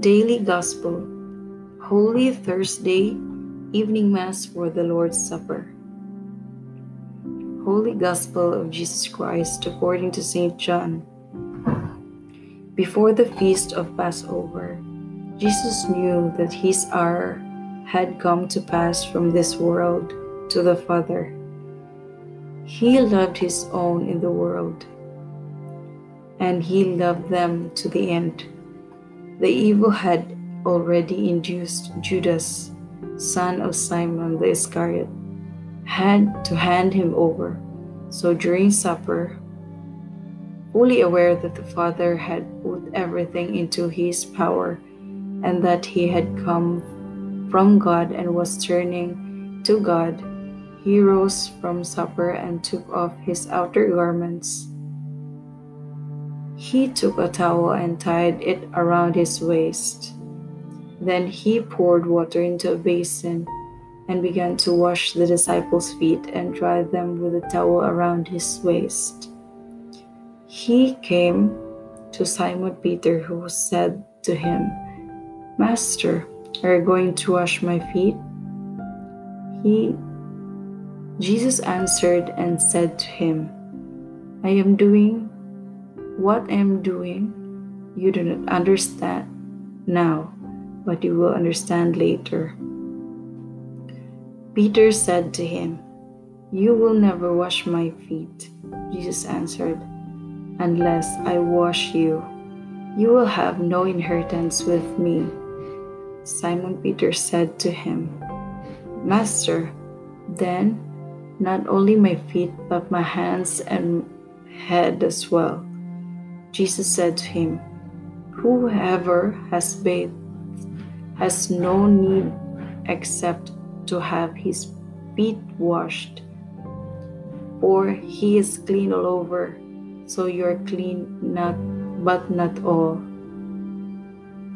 Daily Gospel, Holy Thursday, Evening Mass for the Lord's Supper. Holy Gospel of Jesus Christ according to St. John. Before the feast of Passover, Jesus knew that his hour had come to pass from this world to the Father. He loved his own in the world, and he loved them to the end. The evil had already induced Judas, son of Simon the Iscariot, had to hand him over. So during supper, fully aware that the Father had put everything into his power and that he had come from God and was turning to God, he rose from supper and took off his outer garments. He took a towel and tied it around his waist. Then he poured water into a basin and began to wash the disciples' feet and dry them with a towel around his waist. He came to Simon Peter, who said to him, "Master, are you going to wash my feet?" Jesus answered and said to him, "I am doing what I am doing, you do not understand now, but you will understand later." Peter said to him, "You will never wash my feet." Jesus answered, "Unless I wash you, you will have no inheritance with me." Simon Peter said to him, "Master, then not only my feet, but my hands and head as well." Jesus said to him, "Whoever has bathed has no need except to have his feet washed, for he is clean all over. So you are clean, but not all."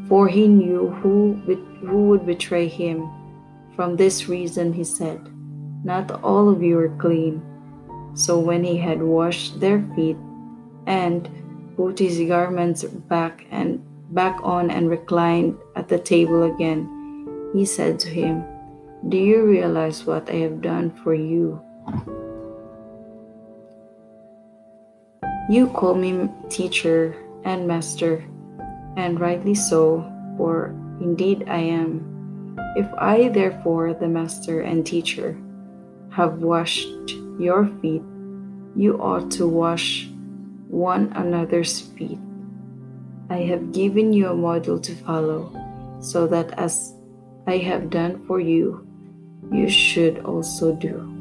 For he knew who would betray him. From this reason he said, "Not all of you are clean." So when he had washed their feet and put his garments back on and reclined at the table again, he said to him, "Do you realize what I have done for you? You call me teacher and master, and rightly so, for indeed I am. If I therefore, the master and teacher, have washed your feet, you ought to wash one another's feet. I have given you a model to follow, so that as I have done for you, you should also do."